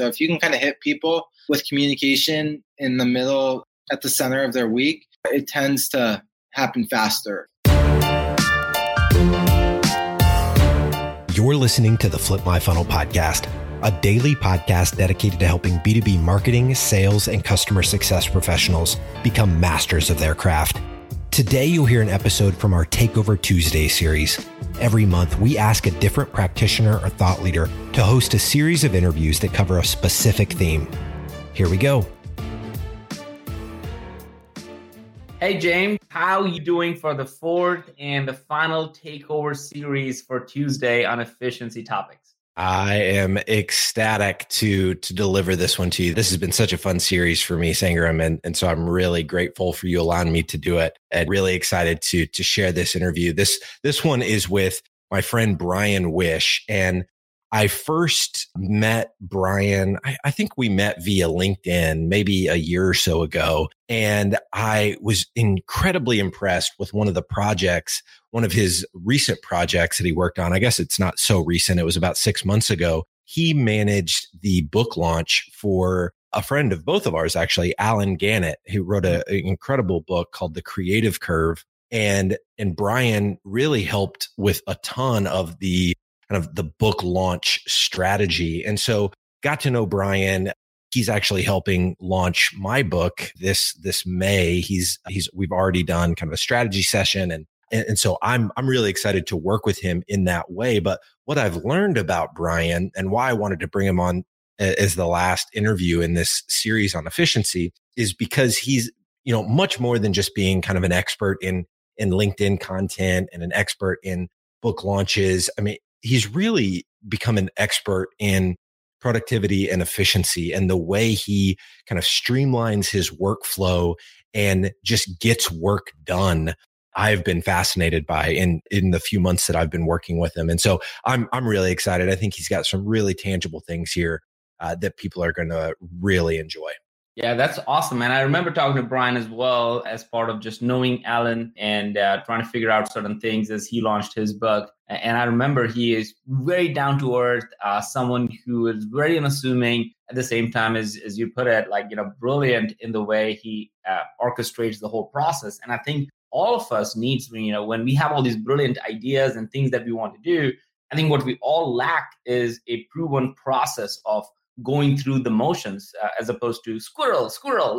So if you can kind of hit people with communication in the middle, at the center of their week, it tends to happen faster. You're listening to the Flip My Funnel podcast, a daily podcast dedicated to helping B2B marketing, sales, and customer success professionals become masters of their craft. Today, you'll hear an episode from our Takeover Tuesday series. Every month, we ask a different practitioner or thought leader to host a series of interviews that cover a specific theme. Here we go. Hey, James, how are you doing for the fourth and the final Takeover series for Tuesday on efficiency topics? I am ecstatic to deliver this one to you. This has been such a fun series for me, Sangram, and so I'm really grateful for you allowing me to do it and really excited to share this interview. This one is with my friend Brian Wish, and I first met Brian, I think we met via LinkedIn maybe a year or so ago, and I was incredibly impressed with one of his recent projects that he worked on. I guess it's not so recent. It was about 6 months ago. He managed the book launch for a friend of both of ours, actually, Alan Gannett, who wrote an incredible book called The Creative Curve. And Brian really helped with a ton of the kind of the book launch strategy. And so got to know Brian. He's actually helping launch my book this May. We've already done kind of a strategy session. And so I'm really excited to work with him in that way. But what I've learned about Brian and why I wanted to bring him on as the last interview in this series on efficiency is because he's, you know, much more than just being kind of an expert in LinkedIn content and an expert in book launches. I mean, he's really become an expert in productivity and efficiency and the way he kind of streamlines his workflow and just gets work done. I've been fascinated by in the few months that I've been working with him. And so I'm really excited. I think he's got some really tangible things here that people are going to really enjoy. Yeah, that's awesome, man. I remember talking to Brian as well as part of just knowing Alan and trying to figure out certain things as he launched his book. And I remember he is very down to earth, someone who is very unassuming at the same time as you put it, like, you know, brilliant in the way he orchestrates the whole process. And I think all of us needs, you know, when we have all these brilliant ideas and things that we want to do, I think what we all lack is a proven process of going through the motions as opposed to squirrel,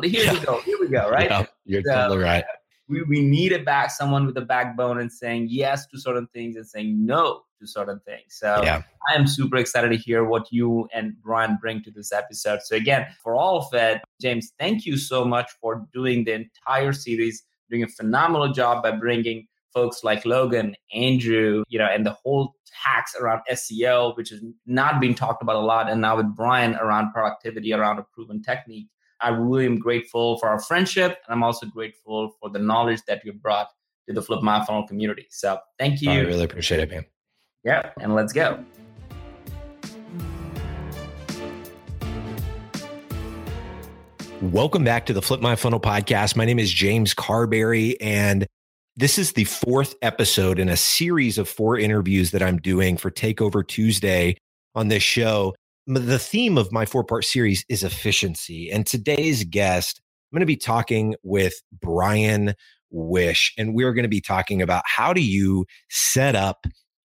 here we go, right? Yeah, you're totally right. We need someone with a backbone and saying yes to certain things and saying no to certain things. So yeah. I am super excited to hear what you and Brian bring to this episode. So again, for all of it, James, thank you so much for doing the entire series, doing a phenomenal job by bringing folks like Logan, Andrew, you know, and the whole hacks around SEO, which is not being talked about a lot. And now with Brian around productivity, around a proven technique, I really am grateful for our friendship. And I'm also grateful for the knowledge that you brought to the Flip My Funnel community. So thank you. I really appreciate it, man. Yeah. And let's go. Welcome back to the Flip My Funnel podcast. My name is James Carbary, and this is the fourth episode in a series of four interviews that I'm doing for Takeover Tuesday on this show. The theme of my four-part series is efficiency. And today's guest, I'm going to be talking with Brian Wish, and we're going to be talking about how do you set up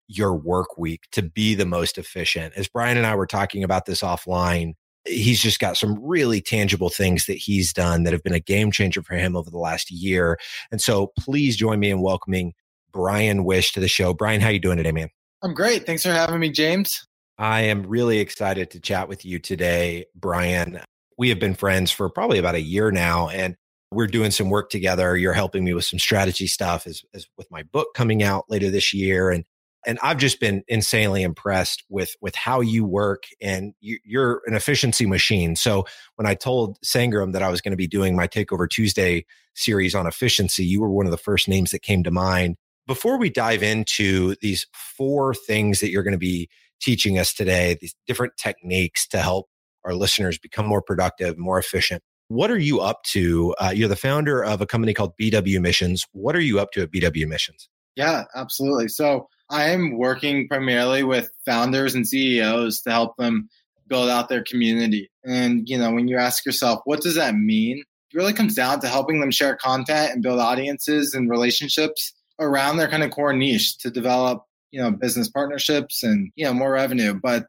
your work week to be the most efficient. As Brian and I were talking about this offline, he's just got some really tangible things that he's done that have been a game changer for him over the last year. And so please join me in welcoming Brian Wish to the show. Brian, how are you doing today, man? I'm great. Thanks for having me, James. I am really excited to chat with you today, Brian. We have been friends for probably about a year now, and we're doing some work together. You're helping me with some strategy stuff as with my book coming out later this year. And I've just been insanely impressed with how you work, and you're an efficiency machine. So when I told Sangram that I was going to be doing my Takeover Tuesday series on efficiency, you were one of the first names that came to mind. Before we dive into these four things that you're going to be teaching us today, these different techniques to help our listeners become more productive, more efficient, what are you up to? You're the founder of a company called BW Missions. What are you up to at BW Missions? Yeah, absolutely. So I'm working primarily with founders and CEOs to help them build out their community. And, you know, when you ask yourself, what does that mean? It really comes down to helping them share content and build audiences and relationships around their kind of core niche to develop, you know, business partnerships and, you know, more revenue. But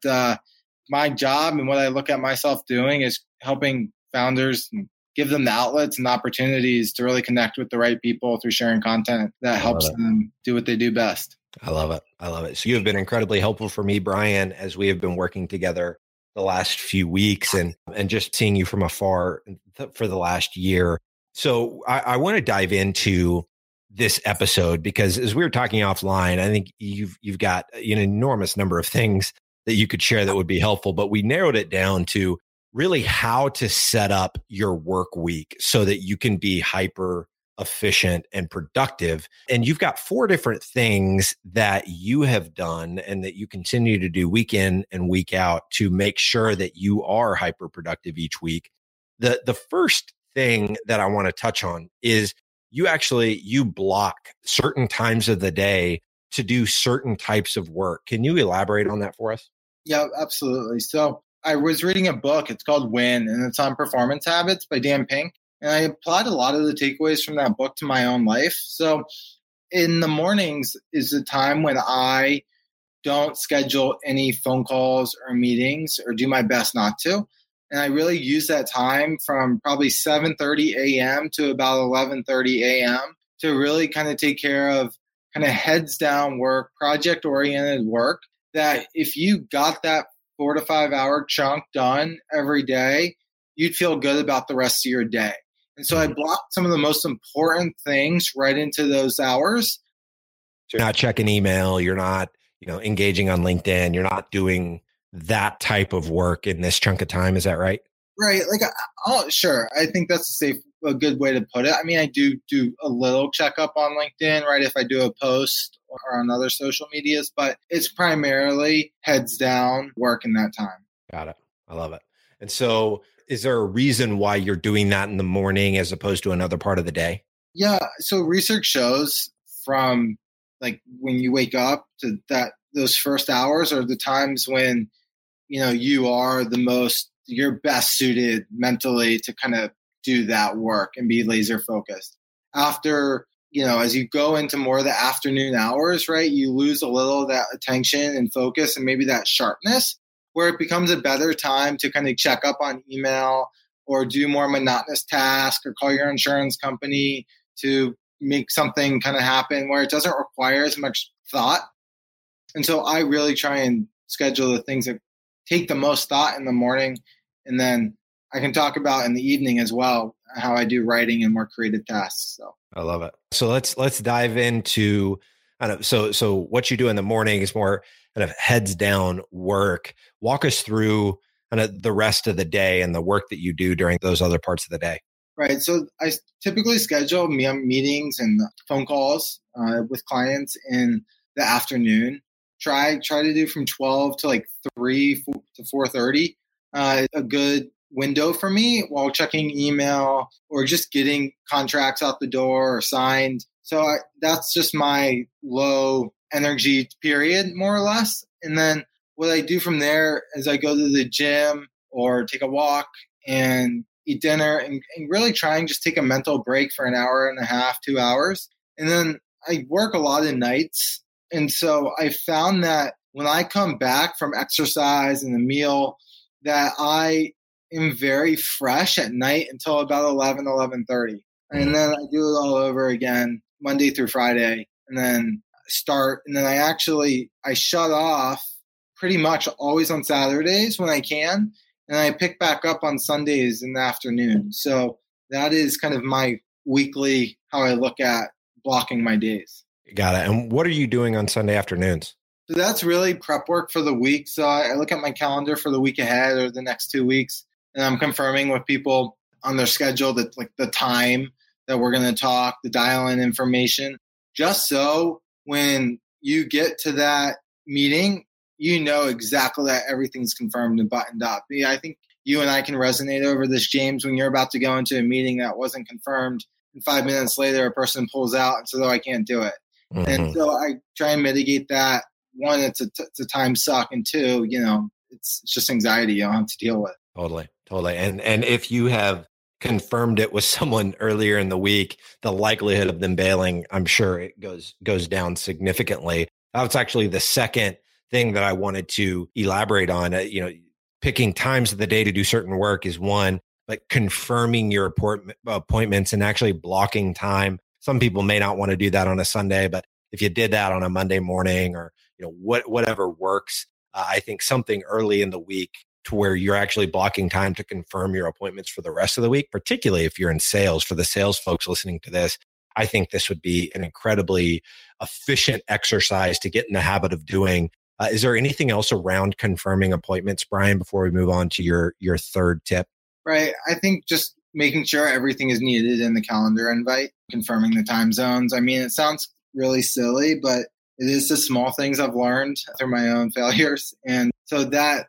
my job and what I look at myself doing is helping founders and give them the outlets and opportunities to really connect with the right people through sharing content that helps them do what they do best. I love it. I love it. So you have been incredibly helpful for me, Brian, as we have been working together the last few weeks and just seeing you from afar for the last year. So I want to dive into this episode because as we were talking offline, I think you've got an enormous number of things that you could share that would be helpful, but we narrowed it down to really how to set up your work week so that you can be hyper efficient and productive. And you've got 4 different things that you have done and that you continue to do week in and week out to make sure that you are hyper productive each week. The first thing that I want to touch on is you block certain times of the day to do certain types of work. Can you elaborate on that for us? Yeah, absolutely. So I was reading a book, it's called Win, and it's on performance habits by Dan Pink. And I applied a lot of the takeaways from that book to my own life. So in the mornings is a time when I don't schedule any phone calls or meetings or do my best not to. And I really use that time from probably 7:30 a.m. to about 11:30 a.m. to really kind of take care of kind of heads down work, project-oriented work, that if you got that 4 to 5 hour chunk done every day, you'd feel good about the rest of your day. And so I blocked some of the most important things right into those hours. You're not checking email. You're not, engaging on LinkedIn. You're not doing that type of work in this chunk of time. Is that right? Right. Sure. I think that's a good way to put it. I mean, I do a little checkup on LinkedIn, right? If I do a post or on other social medias, but it's primarily heads down work in that time. Got it. I love it. And so is there a reason why you're doing that in the morning as opposed to another part of the day? Yeah. So research shows from when you wake up to that, those first hours are the times when, you are you're best suited mentally to kind of do that work and be laser focused. After, as you go into more of the afternoon hours, right, you lose a little of that attention and focus and maybe that sharpness, where it becomes a better time to kind of check up on email or do more monotonous tasks or call your insurance company to make something kind of happen where it doesn't require as much thought. And so I really try and schedule the things that take the most thought in the morning. And then I can talk about in the evening as well, how I do writing and more creative tasks. So I love it. So let's dive into, so what you do in the morning is more kind of heads down work. Walk us through kind of the rest of the day and the work that you do during those other parts of the day. Right. So I typically schedule meetings and phone calls with clients in the afternoon. Try to do from 12 to 3 to 4:30, a good window for me while checking email or just getting contracts out the door or signed. So that's just my low energy period, more or less. And then what I do from there is I go to the gym or take a walk and eat dinner and really try and just take a mental break for an hour and a half, 2 hours. And then I work a lot of nights. And so I found that when I come back from exercise and a meal, that I am very fresh at night until about 11:30. And then I do it all over again, Monday through Friday, and then I shut off pretty much always on Saturdays when I can, and I pick back up on Sundays in the afternoon. So that is kind of my weekly, how I look at blocking my days. Got it. And what are you doing on Sunday afternoons? So that's really prep work for the week. So I look at my calendar for the week ahead or the next 2 weeks, and I'm confirming with people on their schedule that the time that we're going to talk, the dial-in information, just so when you get to that meeting, exactly that everything's confirmed and buttoned up. Yeah, I think you and I can resonate over this, James, when you're about to go into a meeting that wasn't confirmed, and 5 minutes later, a person pulls out and says, "Oh, I can't do it." Mm-hmm. And so I try and mitigate that. One, it's a time suck, and two, it's just anxiety you don't have to deal with. Totally. And if you have confirmed it with someone earlier in the week, the likelihood of them bailing, I'm sure it goes down significantly. That's actually the second thing that I wanted to elaborate on. You know, picking times of the day to do certain work is one, but confirming your appointments and actually blocking time. Some people may not want to do that on a Sunday, but if you did that on a Monday morning or, you know, whatever works, I think something early in the week to where you're actually blocking time to confirm your appointments for the rest of the week, particularly if you're in sales. For the sales folks listening to this, I think this would be an incredibly efficient exercise to get in the habit of doing. Is there anything else around confirming appointments, Brian, before we move on to your third tip? Right. I think just making sure everything is needed in the calendar invite, confirming the time zones. I mean, it sounds really silly, but it is the small things I've learned through my own failures. And so that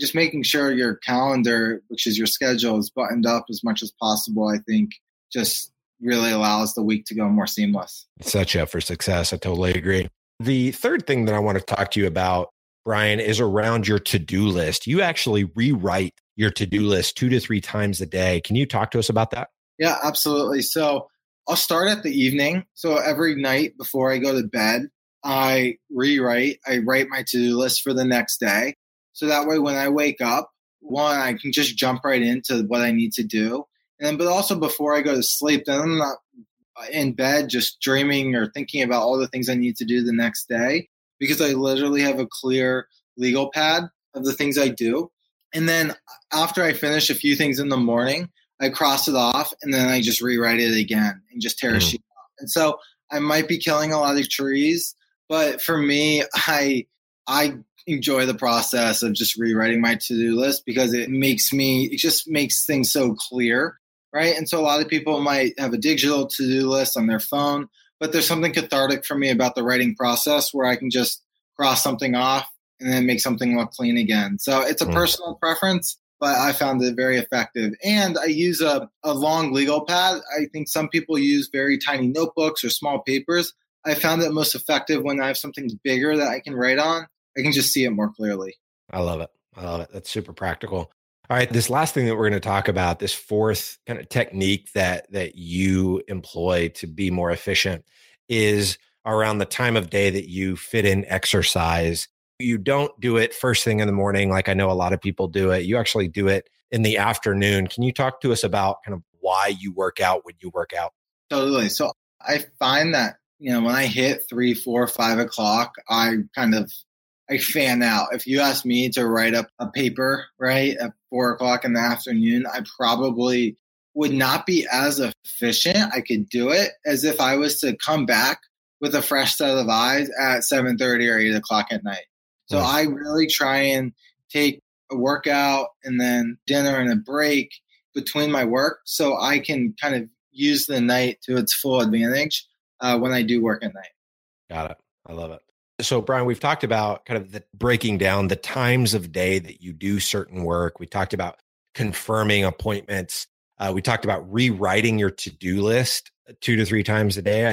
just making sure your calendar, which is your schedule, is buttoned up as much as possible, I think just really allows the week to go more seamless. Set you up for success. I totally agree. The third thing that I want to talk to you about, Brian, is around your to-do list. You actually rewrite your to-do list 2 to 3 times a day. Can you talk to us about that? Yeah, absolutely. So I'll start at the evening. So every night before I go to bed, I write my to-do list for the next day. So that way, when I wake up, one, I can just jump right into what I need to do. And then, but also before I go to sleep, then I'm not in bed just dreaming or thinking about all the things I need to do the next day, because I literally have a clear legal pad of the things I do. And then after I finish a few things in the morning, I cross it off and then I just rewrite it again and just tear a sheet off. And so I might be killing a lot of trees, but for me, I enjoy the process of just rewriting my to-do list because it just makes things so clear, right? And so a lot of people might have a digital to-do list on their phone, but there's something cathartic for me about the writing process where I can just cross something off and then make something look clean again. So it's a personal preference, but I found it very effective. And I use a long legal pad. I think some people use very tiny notebooks or small papers. I found it most effective when I have something bigger that I can write on. I can just see it more clearly. I love it. That's super practical. All right. This last thing that we're going to talk about, this fourth kind of technique that you employ to be more efficient, is around the time of day that you fit in exercise. You don't do it first thing in the morning, like I know a lot of people do it. You actually do it in the afternoon. Can you talk to us about kind of why you work out when you work out? Totally. So I find that, you know, when I hit 3, 4, 5 o'clock, I fan out. If you ask me to write up a paper, right, at 4 o'clock in the afternoon, I probably would not be as efficient. I could do it as if I was to come back with a fresh set of eyes at 7:30 or 8 o'clock at night. So I really try and take a workout and then dinner and a break between my work so I can kind of use the night to its full advantage when I do work at night. Got it. I love it. So, Brian, we've talked about kind of the breaking down the times of day that you do certain work. We talked about confirming appointments. We talked about rewriting your to-do list 2 to 3 times a day.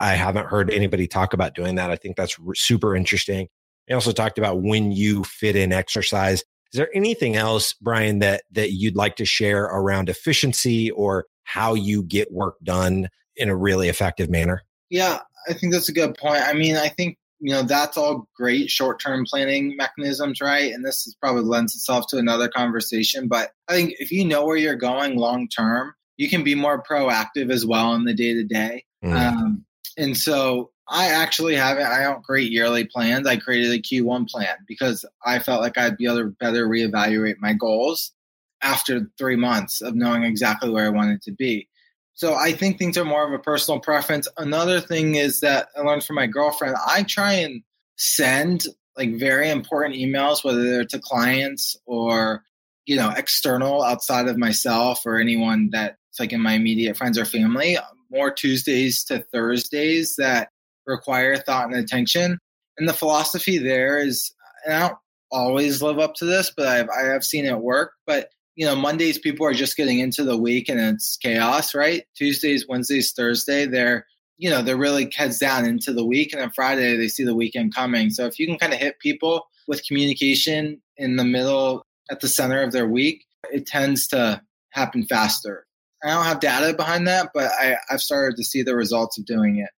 I haven't heard anybody talk about doing that. I think that's super interesting. We also talked about when you fit in exercise. Is there anything else, Brian, that you'd like to share around efficiency or how you get work done in a really effective manner? Yeah, I think that's a good point. I mean, I think, you know, that's all great short-term planning mechanisms, right? And this is probably lends itself to another conversation. But I think if you know where you're going long-term, you can be more proactive as well in the day-to-day. And so I don't create yearly plans. I created a Q1 plan because I felt like I'd be able to better reevaluate my goals after 3 months of knowing exactly where I wanted to be. So I think things are more of a personal preference. Another thing is that I learned from my girlfriend, I try and send like very important emails, whether they're to clients or, you know, external outside of myself or anyone that's like in my immediate friends or family, more Tuesdays to Thursdays that require thought and attention. And the philosophy there is, and I don't always live up to this, but I have seen it work, but you know, Mondays, people are just getting into the week and it's chaos, right? Tuesdays, Wednesdays, Thursday, they're really heads down into the week. And then Friday, they see the weekend coming. So if you can kind of hit people with communication in the middle, at the center of their week, it tends to happen faster. I don't have data behind that, but I've started to see the results of doing it.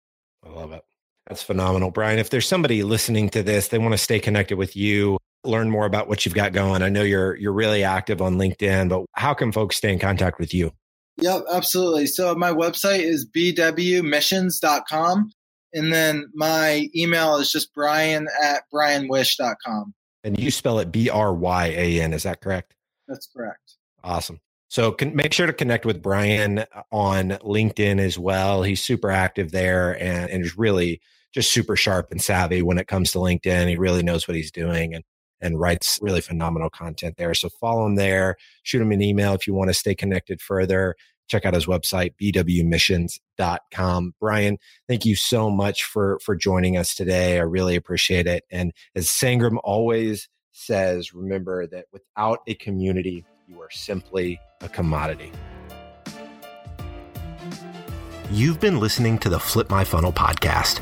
I love it. That's phenomenal. Brian, if there's somebody listening to this, they want to stay connected with you, learn more about what you've got going. I know you're really active on LinkedIn, but how can folks stay in contact with you? Yep, absolutely. So my website is bwmissions.com. And then my email is just brian@brianwish.com. And you spell it B-R-Y-A-N. Is that correct? That's correct. Awesome. So make sure to connect with Brian on LinkedIn as well. He's super active there and is really just super sharp and savvy when it comes to LinkedIn. He really knows what he's doing and writes really phenomenal content there. So follow him there. Shoot him an email if you want to stay connected further. Check out his website, bwmissions.com. Brian, thank you so much for joining us today. I really appreciate it. And as Sangram always says, remember that without a community, you are simply a commodity. You've been listening to the Flip My Funnel podcast.